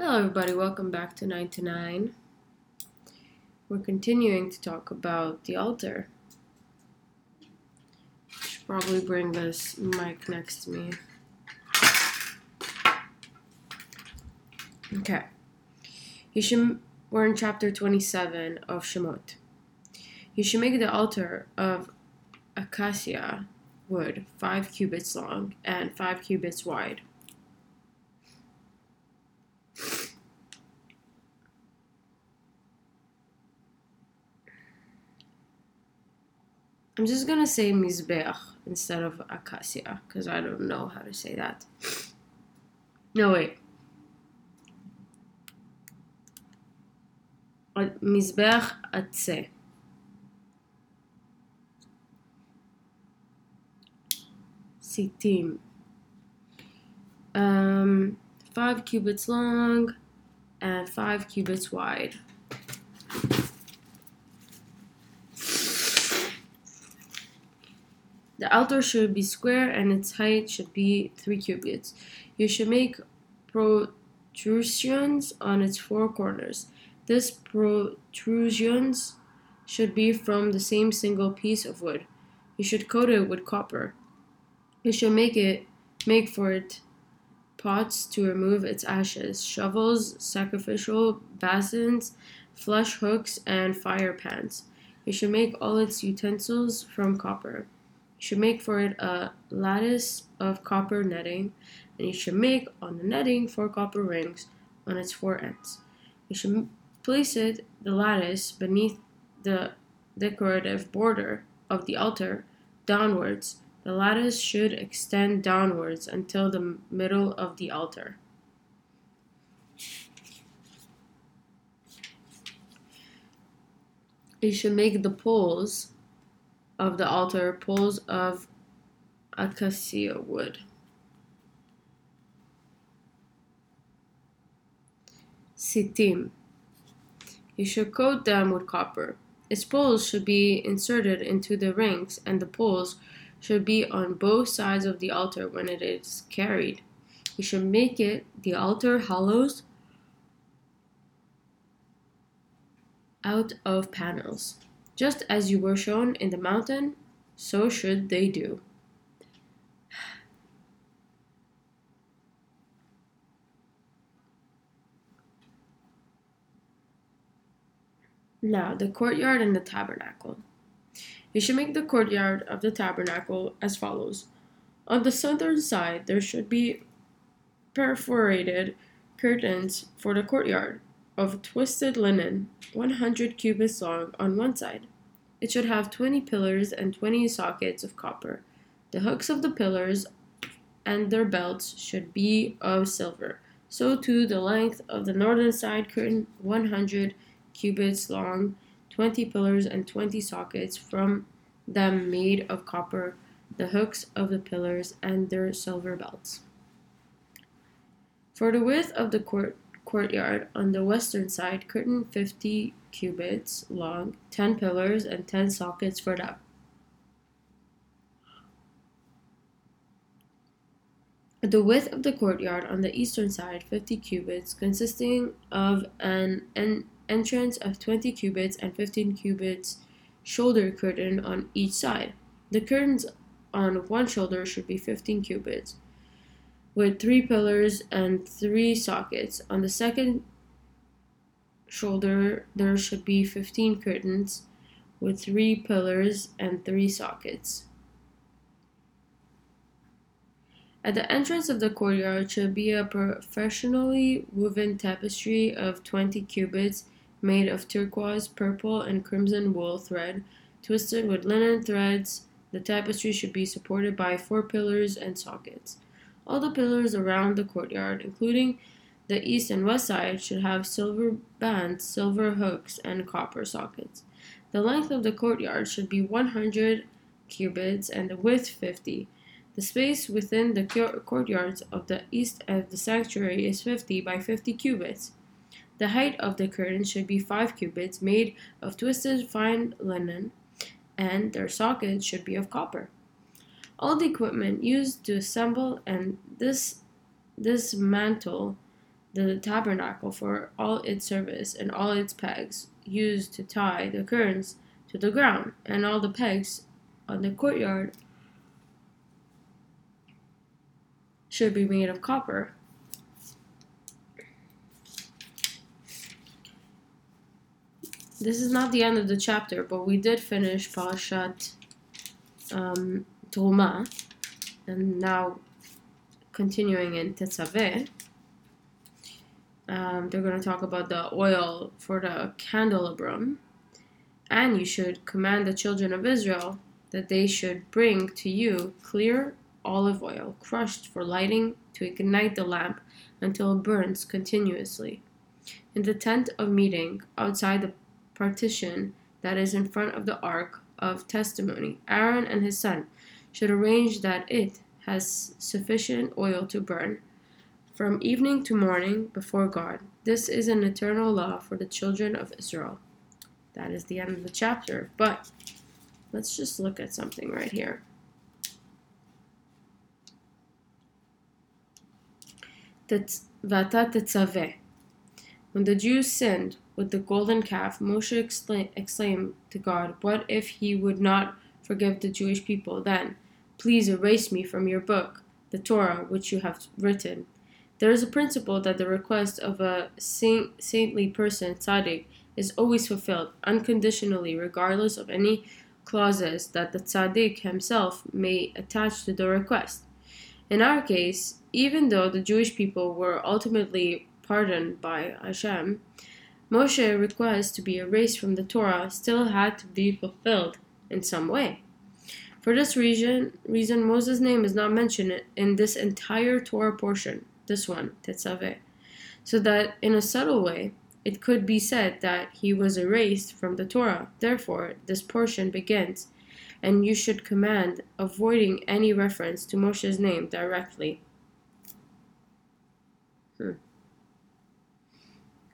Hello everybody, welcome back to 9 to 9. We're continuing to talk about the altar. Should probably bring this mic next to me. Okay. We're in chapter 27 of Shemot. You should make the altar of acacia wood 5 cubits long and 5 cubits wide. I'm just going to say mizbech instead of acacia, because I don't know how to say that. No, wait. Mizbech atzeh. Sitim. 5 cubits long and 5 cubits wide. The altar should be square and its height should be 3 cubits. You should make protrusions on its 4 corners. These protrusions should be from the same single piece of wood. You should coat it with copper. You should make for it pots to remove its ashes, shovels, sacrificial basins, flush hooks, and fire pans. You should make all its utensils from copper. You should make for it a lattice of copper netting, and you should make on the netting 4 copper rings on its 4 ends. You should place the lattice beneath the decorative border of the altar downwards. The lattice should extend downwards until the middle of the altar. You should make the poles of the altar, poles of acacia wood. Sitim. You should coat them with copper. Its poles should be inserted into the rings, and the poles should be on both sides of the altar when it is carried. You should make the altar hollows out of panels. Just as you were shown in the mountain, so should they do. Now, the courtyard and the tabernacle. You should make the courtyard of the tabernacle as follows. On the southern side, there should be perforated curtains for the courtyard of twisted linen, 100 cubits long on one side. It should have 20 pillars and 20 sockets of copper. The hooks of the pillars and their belts should be of silver. So too the length of the northern side curtain, 100 cubits long, 20 pillars and 20 sockets from them made of copper, the hooks of the pillars and their silver belts. For the width of the courtyard on the western side, curtain 50 cubits long, 10 pillars and 10 sockets for them. The width of the courtyard on the eastern side, 50 cubits, consisting of an entrance of 20 cubits and 15 cubits shoulder curtain on each side. The curtains on one shoulder should be 15 cubits. With 3 pillars and 3 sockets. On the second shoulder, there should be 15 curtains with 3 pillars and 3 sockets. At the entrance of the courtyard should be a professionally woven tapestry of 20 cubits made of turquoise, purple, and crimson wool thread, twisted with linen threads. The tapestry should be supported by 4 pillars and sockets. All the pillars around the courtyard, including the east and west side, should have silver bands, silver hooks, and copper sockets. The length of the courtyard should be 100 cubits and the width 50. The space within the courtyards of the east of the sanctuary is 50 by 50 cubits. The height of the curtain should be 5 cubits made of twisted fine linen, and their sockets should be of copper. All the equipment used to assemble and dismantle the tabernacle for all its service and all its pegs used to tie the curtains to the ground, and all the pegs on the courtyard should be made of copper. This is not the end of the chapter, but we did finish Parashat Truma, and now continuing in Tetzaveh, they're going to talk about the oil for the Candelabrum. And you should command the children of Israel that they should bring to you clear olive oil, crushed for lighting, to ignite the lamp until it burns continuously. In the tent of meeting, outside the partition that is in front of the ark of testimony, Aaron and his son should arrange that it has sufficient oil to burn from evening to morning before God. This is an eternal law for the children of Israel. That is the end of the chapter, but let's just look at something right here. When the Jews sinned with the golden calf, Moshe exclaimed to God, "What if he would not forgive the Jewish people? Then, please erase me from your book, the Torah, which you have written." There is a principle that the request of a saintly person, tzaddik, is always fulfilled unconditionally, regardless of any clauses that the tzaddik himself may attach to the request. In our case, even though the Jewish people were ultimately pardoned by Hashem, Moshe's request to be erased from the Torah still had to be fulfilled in some way. For this reason, Moses' name is not mentioned in this entire Torah portion, this one, Tetzaveh, so that in a subtle way, it could be said that he was erased from the Torah. Therefore, this portion begins, and you should command avoiding any reference to Moshe's name directly.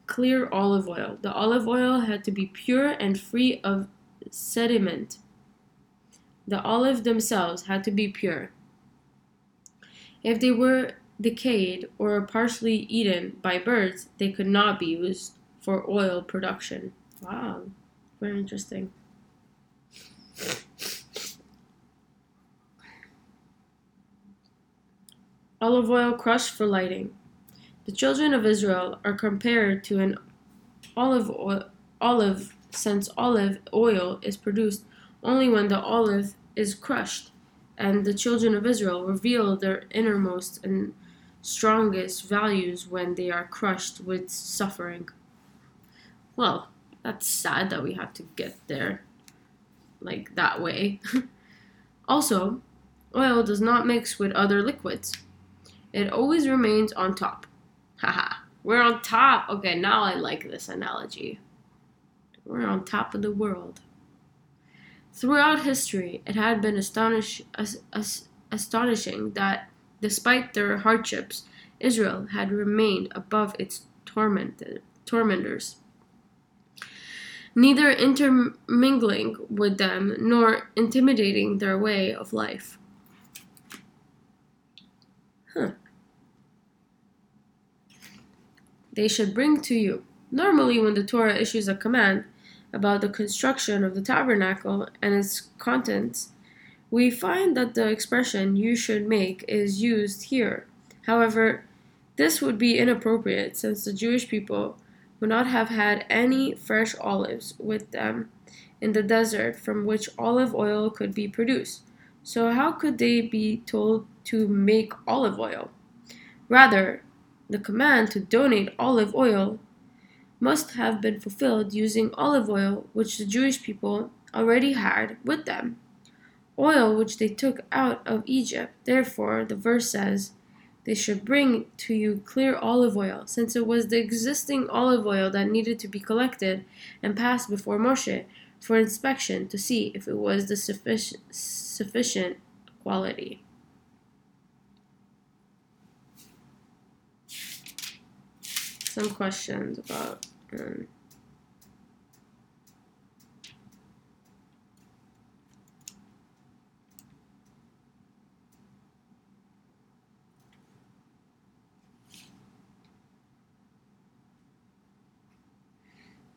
Clear olive oil. The olive oil had to be pure and free of sediment. The olives themselves had to be pure. If they were decayed or partially eaten by birds, they could not be used for oil production. Wow, very interesting. Olive oil crushed for lighting. The children of Israel are compared to an olive, since olive oil is produced only when the olive is crushed, and the children of Israel reveal their innermost and strongest values when they are crushed with suffering. Well, that's sad that we have to get there like that way. Also, oil does not mix with other liquids. It always remains on top. Haha, we're on top. Okay, now I like this analogy. We're on top of the world. Throughout history, it had been astonishing that, despite their hardships, Israel had remained above its tormentors, neither intermingling with them nor intimidating their way of life. They should bring to you. Normally, when the Torah issues a command about the construction of the tabernacle and its contents, we find that the expression "you should make" is used here. However, this would be inappropriate, since the Jewish people would not have had any fresh olives with them in the desert from which olive oil could be produced. So how could they be told to make olive oil? Rather, the command to donate olive oil must have been fulfilled using olive oil which the Jewish people already had with them, oil which they took out of Egypt. Therefore, the verse says, "They should bring to you clear olive oil," since it was the existing olive oil that needed to be collected and passed before Moshe for inspection to see if it was the sufficient quality. Some questions about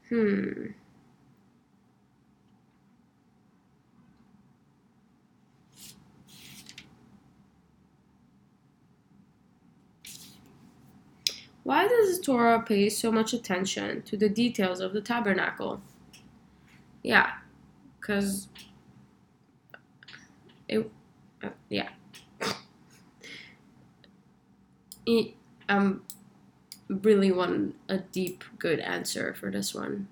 Why does the Torah pay so much attention to the details of the tabernacle? Yeah, because it, really want a deep, good answer for this one.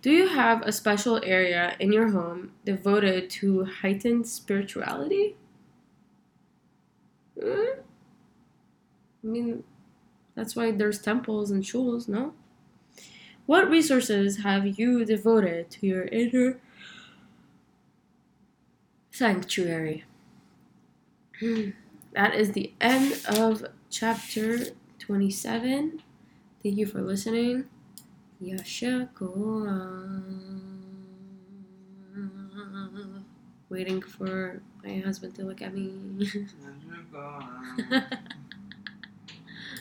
Do you have a special area in your home devoted to heightened spirituality? I mean, that's why there's temples and shuls, no? What resources have you devoted to your inner sanctuary? That is the end of chapter 27. Thank you for listening. Yasha Koa. Waiting for my husband to look at me.